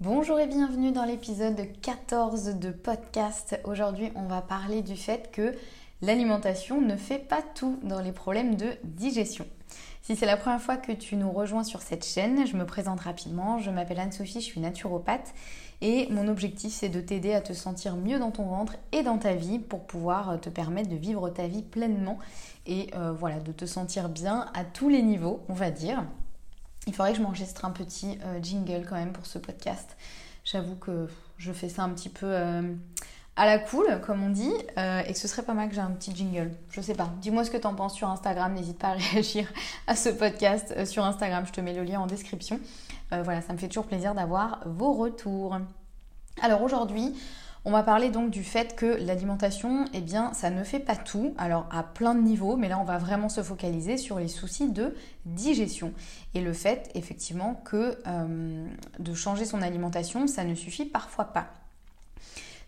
Bonjour et bienvenue dans l'épisode 14 de podcast. Aujourd'hui, on va parler du fait que l'alimentation ne fait pas tout dans les problèmes de digestion. Si c'est la première fois que tu nous rejoins sur cette chaîne, je me présente rapidement, je m'appelle Anne-Sophie, je suis naturopathe et mon objectif c'est de t'aider à te sentir mieux dans ton ventre et dans ta vie pour pouvoir te permettre de vivre ta vie pleinement et de te sentir bien à tous les niveaux, on va dire. Il faudrait que je m'enregistre un petit jingle quand même pour ce podcast. J'avoue que je fais ça un petit peu à la cool, comme on dit, et que ce serait pas mal que j'ai un petit jingle. Je sais pas, dis-moi ce que t'en penses sur Instagram, n'hésite pas à réagir à ce podcast sur Instagram, je te mets le lien en description. Ça me fait toujours plaisir d'avoir vos retours. Alors aujourd'hui, on va parler donc du fait que l'alimentation, ça ne fait pas tout, alors à plein de niveaux, mais là on va vraiment se focaliser sur les soucis de digestion. Et le fait effectivement que de changer son alimentation, ça ne suffit parfois pas.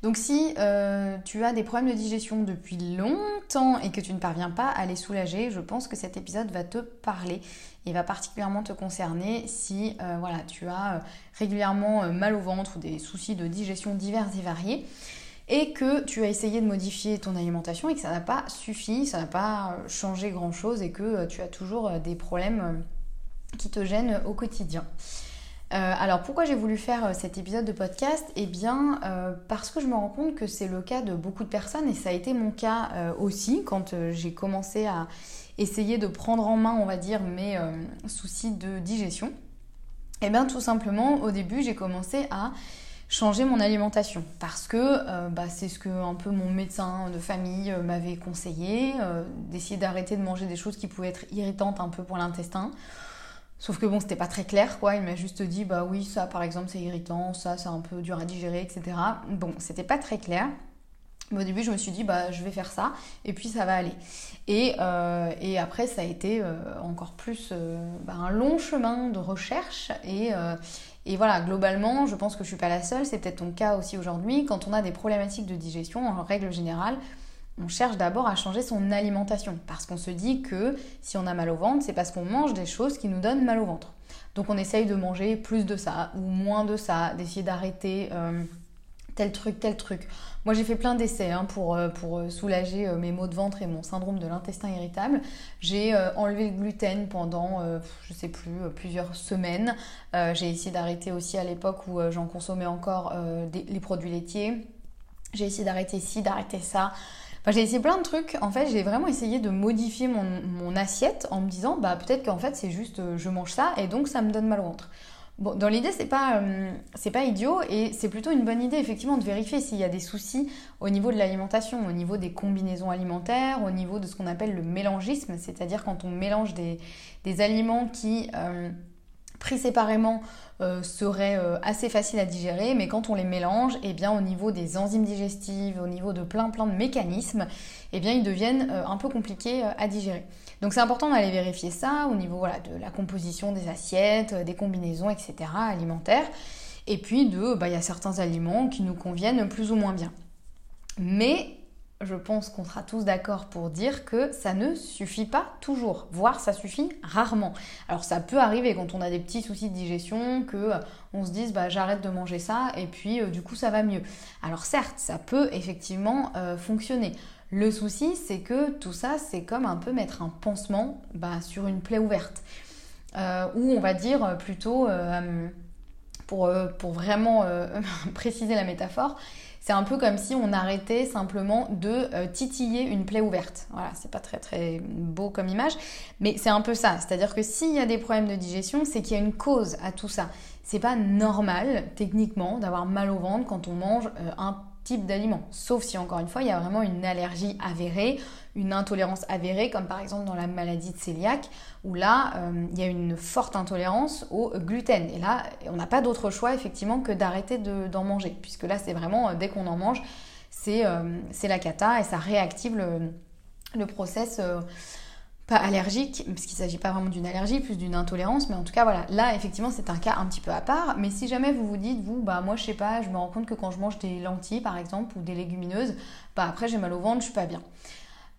Donc si tu as des problèmes de digestion depuis longtemps et que tu ne parviens pas à les soulager, je pense que cet épisode va te parler. Il va particulièrement te concerner si tu as régulièrement mal au ventre ou des soucis de digestion divers et variés et que tu as essayé de modifier ton alimentation et que ça n'a pas suffi, ça n'a pas changé grand-chose et que tu as toujours des problèmes qui te gênent au quotidien. Alors pourquoi j'ai voulu faire cet épisode de podcast ? Parce que je me rends compte que c'est le cas de beaucoup de personnes et ça a été mon cas aussi quand j'ai commencé à essayer de prendre en main, on va dire, mes soucis de digestion. Tout simplement, au début, j'ai commencé à changer mon alimentation parce que c'est ce que un peu mon médecin de famille m'avait conseillé, d'essayer d'arrêter de manger des choses qui pouvaient être irritantes un peu pour l'intestin. Sauf que c'était pas très clair quoi, il m'a juste dit oui ça par exemple c'est irritant, ça c'est un peu dur à digérer etc. Bon c'était pas très clair, mais au début je me suis dit je vais faire ça et puis ça va aller. Et après ça a été encore plus un long chemin de recherche et voilà globalement je pense que je suis pas la seule, c'est peut-être ton cas aussi aujourd'hui, quand on a des problématiques de digestion en règle générale. On cherche d'abord à changer son alimentation parce qu'on se dit que si on a mal au ventre, c'est parce qu'on mange des choses qui nous donnent mal au ventre. Donc on essaye de manger plus de ça ou moins de ça, d'essayer d'arrêter tel truc. Moi j'ai fait plein d'essais pour soulager mes maux de ventre et mon syndrome de l'intestin irritable. J'ai enlevé le gluten pendant, plusieurs semaines. J'ai essayé d'arrêter aussi à l'époque où j'en consommais encore les produits laitiers. J'ai essayé d'arrêter ci, d'arrêter ça. J'ai essayé plein de trucs, en fait j'ai vraiment essayé de modifier mon assiette en me disant peut-être qu'en fait c'est juste je mange ça et donc ça me donne mal au ventre. Bon, dans l'idée c'est pas idiot et c'est plutôt une bonne idée effectivement de vérifier s'il y a des soucis au niveau de l'alimentation, au niveau des combinaisons alimentaires, au niveau de ce qu'on appelle le mélangisme, c'est-à-dire quand on mélange des aliments qui pris séparément serait assez facile à digérer, mais quand on les mélange, au niveau des enzymes digestives, au niveau de plein de mécanismes, ils deviennent un peu compliqués à digérer. Donc c'est important d'aller vérifier ça au niveau de la composition des assiettes, des combinaisons, etc. alimentaires, et puis y a certains aliments qui nous conviennent plus ou moins bien. Mais je pense qu'on sera tous d'accord pour dire que ça ne suffit pas toujours, voire ça suffit rarement. Alors ça peut arriver quand on a des petits soucis de digestion, qu'on se dise j'arrête de manger ça et puis du coup ça va mieux. Alors certes, ça peut effectivement fonctionner. Le souci c'est que tout ça c'est comme un peu mettre un pansement sur une plaie ouverte. Ou on va dire plutôt, pour vraiment préciser la métaphore, C'est un peu comme si on arrêtait simplement de titiller une plaie ouverte. Voilà, c'est pas très beau comme image, mais c'est un peu ça. C'est-à-dire que s'il y a des problèmes de digestion, c'est qu'il y a une cause à tout ça. C'est pas normal, techniquement, d'avoir mal au ventre quand on mange un type d'aliment. Sauf si, encore une fois, il y a vraiment une allergie avérée, une intolérance avérée, comme par exemple dans la maladie de cœliaque, où là, il y a une forte intolérance au gluten. Et là, on n'a pas d'autre choix, effectivement, que d'arrêter d'en manger. Puisque là, c'est vraiment, dès qu'on en mange, c'est la cata et ça réactive le process... pas allergique, parce qu'il ne s'agit pas vraiment d'une allergie, plus d'une intolérance, mais en tout cas voilà, là effectivement c'est un cas un petit peu à part, mais si jamais vous vous dites, vous, bah moi je sais pas, je me rends compte que quand je mange des lentilles par exemple, ou des légumineuses, bah après j'ai mal au ventre, je suis pas bien.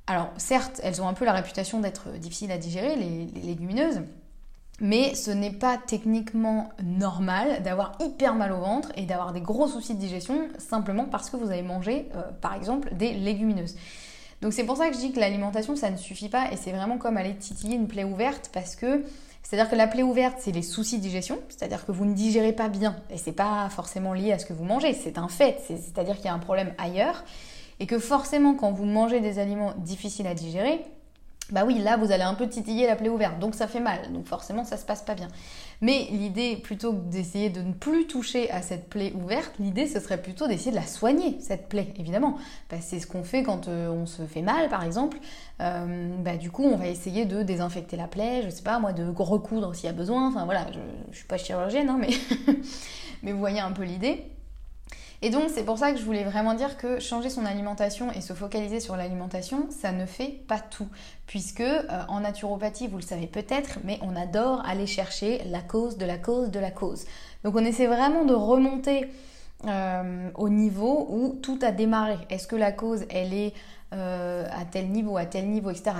Alors certes, elles ont un peu la réputation d'être difficiles à digérer, les légumineuses, mais ce n'est pas techniquement normal d'avoir hyper mal au ventre et d'avoir des gros soucis de digestion simplement parce que vous avez mangé par exemple des légumineuses. Donc c'est pour ça que je dis que l'alimentation ça ne suffit pas et c'est vraiment comme aller titiller une plaie ouverte parce que, c'est-à-dire que la plaie ouverte c'est les soucis de digestion, c'est-à-dire que vous ne digérez pas bien et c'est pas forcément lié à ce que vous mangez, c'est un fait, c'est-à-dire qu'il y a un problème ailleurs et que forcément quand vous mangez des aliments difficiles à digérer, bah oui, là vous allez un peu titiller la plaie ouverte, donc ça fait mal, donc forcément ça se passe pas bien. Mais l'idée, plutôt que d'essayer de ne plus toucher à cette plaie ouverte, l'idée ce serait plutôt d'essayer de la soigner, cette plaie, évidemment. Bah, c'est ce qu'on fait quand on se fait mal, par exemple. Bah, du coup, on va essayer de désinfecter la plaie, je sais pas moi, de recoudre s'il y a besoin. Enfin voilà, je suis pas chirurgienne, hein, mais... mais vous voyez un peu l'idée. Et donc c'est pour ça que je voulais vraiment dire que changer son alimentation et se focaliser sur l'alimentation, ça ne fait pas tout. Puisque en naturopathie, vous le savez peut-être, mais on adore aller chercher la cause de la cause de la cause. Donc on essaie vraiment de remonter au niveau où tout a démarré. Est-ce que la cause, elle est à tel niveau, etc.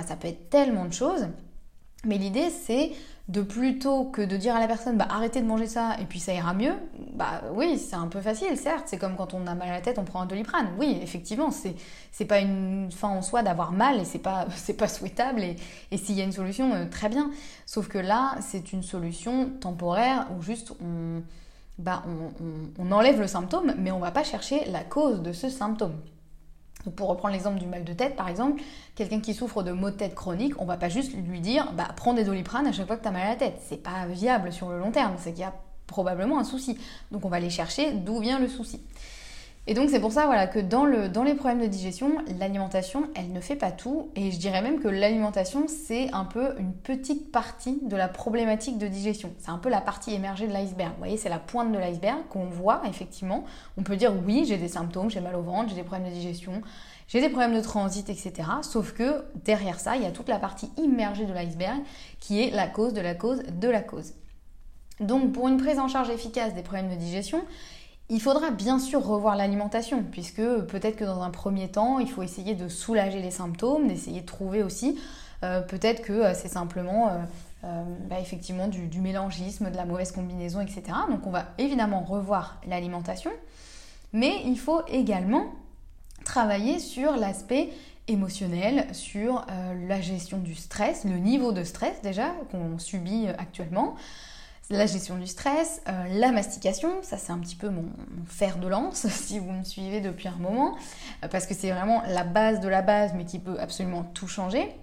Ça peut être tellement de choses. Mais l'idée, c'est de plutôt que de dire à la personne bah, « arrêtez de manger ça et puis ça ira mieux », bah oui, c'est un peu facile, certes. C'est comme quand on a mal à la tête, on prend un Doliprane. Oui, effectivement, c'est pas une fin en soi d'avoir mal et c'est pas souhaitable. Et s'il y a une solution, très bien. Sauf que là, c'est une solution temporaire où juste on enlève le symptôme, mais on va pas chercher la cause de ce symptôme. Donc pour reprendre l'exemple du mal de tête, par exemple, quelqu'un qui souffre de maux de tête chroniques, on va pas juste lui dire bah, « prends des Doliprane à chaque fois que tu as mal à la tête ». C'est pas viable sur le long terme, c'est qu'il y a probablement un souci. Donc on va aller chercher d'où vient le souci. Et donc c'est pour ça voilà, que dans les problèmes de digestion, l'alimentation, elle ne fait pas tout. Et je dirais même que l'alimentation, c'est un peu une petite partie de la problématique de digestion. C'est un peu la partie émergée de l'iceberg. Vous voyez, c'est la pointe de l'iceberg qu'on voit, effectivement. On peut dire, oui, j'ai des symptômes, j'ai mal au ventre, j'ai des problèmes de digestion, j'ai des problèmes de transit, etc. Sauf que derrière ça, il y a toute la partie immergée de l'iceberg qui est la cause de la cause de la cause. Donc pour une prise en charge efficace des problèmes de digestion, il faudra bien sûr revoir l'alimentation, puisque peut-être que dans un premier temps, il faut essayer de soulager les symptômes, d'essayer de trouver aussi, peut-être que c'est simplement effectivement du mélangisme, de la mauvaise combinaison, etc. Donc on va évidemment revoir l'alimentation, mais il faut également travailler sur l'aspect émotionnel, sur la gestion du stress, le niveau de stress déjà qu'on subit actuellement. La gestion du stress, la mastication, ça c'est un petit peu mon fer de lance si vous me suivez depuis un moment, parce que c'est vraiment la base de la base mais qui peut absolument tout changer.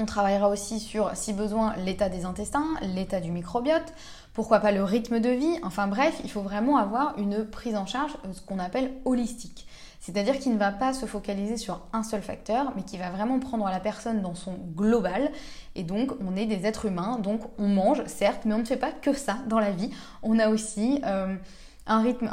On travaillera aussi sur, si besoin, l'état des intestins, l'état du microbiote, pourquoi pas le rythme de vie, enfin bref, il faut vraiment avoir une prise en charge, ce qu'on appelle holistique. C'est-à-dire qu'il ne va pas se focaliser sur un seul facteur, mais qui va vraiment prendre la personne dans son global. Et donc, on est des êtres humains, donc on mange, certes, mais on ne fait pas que ça dans la vie. On a aussi un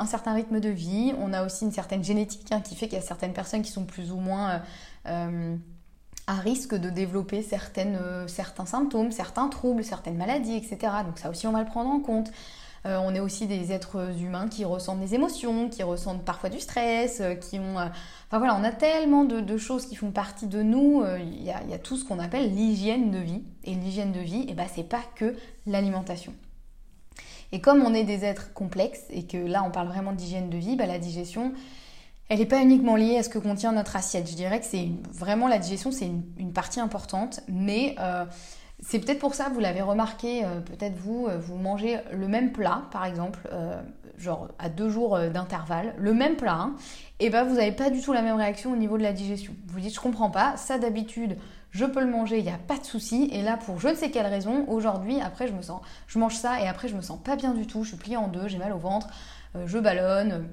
certain rythme de vie, on a aussi une certaine génétique hein, qui fait qu'il y a certaines personnes qui sont plus ou moins à risque de développer certains symptômes, certains troubles, certaines maladies, etc. Donc ça aussi, on va le prendre en compte. On est aussi des êtres humains qui ressentent des émotions, qui ressentent parfois du stress, qui ont... Enfin voilà, on a tellement de choses qui font partie de nous. Il y a tout ce qu'on appelle l'hygiène de vie. Et l'hygiène de vie, eh ben, c'est pas que l'alimentation. Et comme on est des êtres complexes, et que là on parle vraiment d'hygiène de vie, bah, la digestion, elle n'est pas uniquement liée à ce que contient notre assiette. Je dirais que vraiment la digestion, c'est une partie importante, mais... C'est peut-être pour ça, vous l'avez remarqué, peut-être vous mangez le même plat, par exemple, genre à 2 jours d'intervalle, le même plat, hein, et ben vous n'avez pas du tout la même réaction au niveau de la digestion. Vous dites, je comprends pas, ça d'habitude, je peux le manger, il n'y a pas de souci, et là pour je ne sais quelle raison, aujourd'hui, après je mange ça et après je me sens pas bien du tout, je suis pliée en deux, j'ai mal au ventre, je ballonne,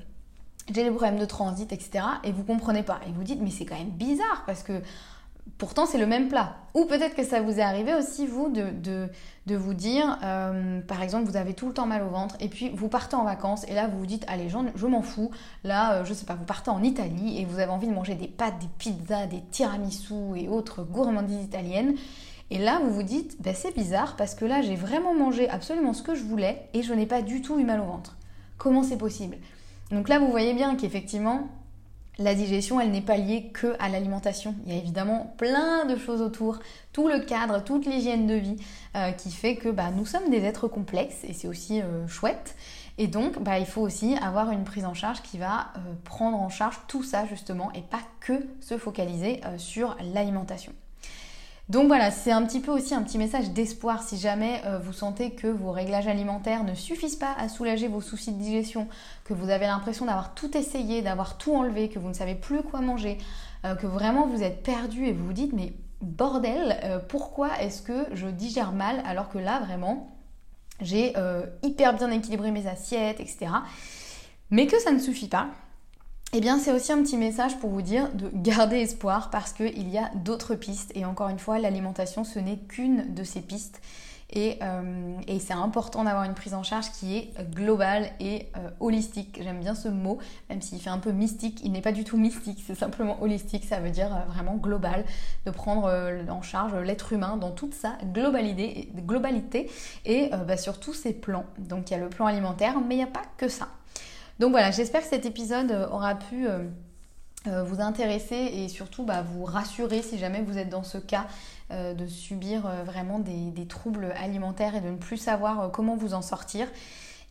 j'ai des problèmes de transit, etc. Et vous comprenez pas, et vous dites, mais c'est quand même bizarre parce que pourtant, c'est le même plat. Ou peut-être que ça vous est arrivé aussi, vous, de vous dire, par exemple, vous avez tout le temps mal au ventre et puis vous partez en vacances et là, vous vous dites, allez, je m'en fous. Là, je sais pas, vous partez en Italie et vous avez envie de manger des pâtes, des pizzas, des tiramisu et autres gourmandises italiennes. Et là, vous vous dites, bah, c'est bizarre parce que là, j'ai vraiment mangé absolument ce que je voulais et je n'ai pas du tout eu mal au ventre. Comment c'est possible? Donc là, vous voyez bien qu'effectivement, la digestion, elle n'est pas liée que à l'alimentation. Il y a évidemment plein de choses autour, tout le cadre, toute l'hygiène de vie qui fait que bah, nous sommes des êtres complexes et c'est aussi chouette. Et donc, bah, il faut aussi avoir une prise en charge qui va prendre en charge tout ça justement et pas que se focaliser sur l'alimentation. Donc voilà, c'est un petit peu aussi un petit message d'espoir si jamais vous sentez que vos réglages alimentaires ne suffisent pas à soulager vos soucis de digestion, que vous avez l'impression d'avoir tout essayé, d'avoir tout enlevé, que vous ne savez plus quoi manger, que vraiment vous êtes perdu et vous vous dites mais bordel, pourquoi est-ce que je digère mal alors que là vraiment j'ai hyper bien équilibré mes assiettes, etc. Mais que ça ne suffit pas. Eh bien, c'est aussi un petit message pour vous dire de garder espoir parce qu'il y a d'autres pistes. Et encore une fois, l'alimentation, ce n'est qu'une de ces pistes. Et c'est important d'avoir une prise en charge qui est globale et holistique. J'aime bien ce mot, même s'il fait un peu mystique. Il n'est pas du tout mystique, c'est simplement holistique. Ça veut dire vraiment global, de prendre en charge l'être humain dans toute sa globalité et bah, sur tous ses plans. Donc, il y a le plan alimentaire, mais il n'y a pas que ça. Donc voilà, j'espère que cet épisode aura pu vous intéresser et surtout bah, vous rassurer si jamais vous êtes dans ce cas de subir vraiment des troubles alimentaires et de ne plus savoir comment vous en sortir.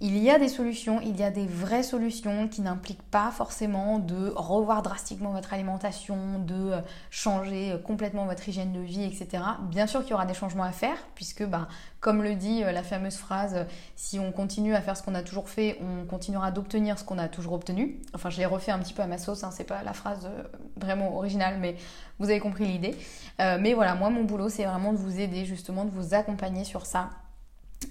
Il y a des solutions, il y a des vraies solutions qui n'impliquent pas forcément de revoir drastiquement votre alimentation, de changer complètement votre hygiène de vie, etc. Bien sûr qu'il y aura des changements à faire puisque, bah, comme le dit la fameuse phrase, si on continue à faire ce qu'on a toujours fait, on continuera d'obtenir ce qu'on a toujours obtenu. Enfin, je l'ai refait un petit peu à ma sauce, hein, c'est pas la phrase vraiment originale, mais vous avez compris l'idée. Mais voilà, moi, mon boulot, c'est vraiment de vous aider, justement, de vous accompagner sur ça,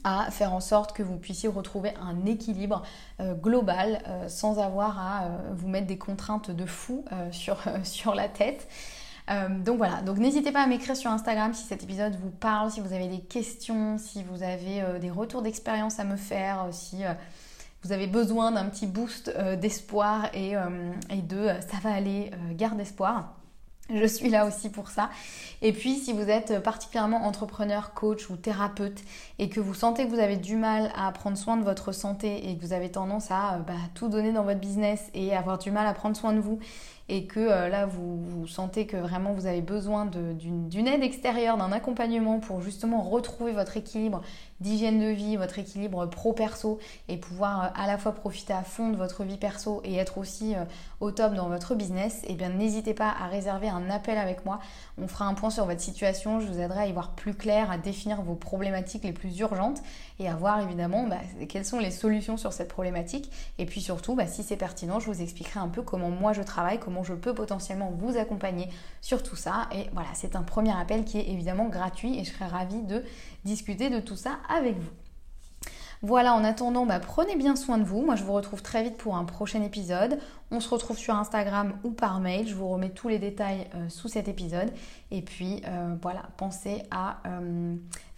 à faire en sorte que vous puissiez retrouver un équilibre global sans avoir à vous mettre des contraintes de fou sur la tête. Donc voilà, donc n'hésitez pas à m'écrire sur Instagram si cet épisode vous parle, si vous avez des questions, si vous avez des retours d'expérience à me faire, si vous avez besoin d'un petit boost d'espoir et de ça va aller, garde espoir. Je suis là aussi pour ça. Et puis, si vous êtes particulièrement entrepreneur, coach ou thérapeute et que vous sentez que vous avez du mal à prendre soin de votre santé et que vous avez tendance à bah, tout donner dans votre business et avoir du mal à prendre soin de vous et que là, vous sentez que vraiment vous avez besoin d'une aide extérieure, d'un accompagnement pour justement retrouver votre équilibre d'hygiène de vie, votre équilibre pro-perso et pouvoir à la fois profiter à fond de votre vie perso et être aussi au top dans votre business, eh bien n'hésitez pas à réserver un appel avec moi. On fera un point sur votre situation, je vous aiderai à y voir plus clair, à définir vos problématiques les plus urgentes et à voir évidemment bah, quelles sont les solutions sur cette problématique. Et puis surtout, bah, si c'est pertinent, je vous expliquerai un peu comment moi je travaille, comment je peux potentiellement vous accompagner sur tout ça. Et voilà, c'est un premier appel qui est évidemment gratuit et je serais ravie de discuter de tout ça avec vous. Voilà, en attendant, bah, prenez bien soin de vous. Moi, je vous retrouve très vite pour un prochain épisode. On se retrouve sur Instagram ou par mail. Je vous remets tous les détails sous cet épisode. Et puis, voilà, pensez à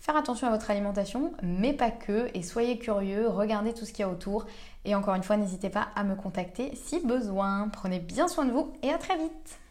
faire attention à votre alimentation, mais pas que. Et soyez curieux, regardez tout ce qu'il y a autour. Et encore une fois, n'hésitez pas à me contacter si besoin. Prenez bien soin de vous et à très vite.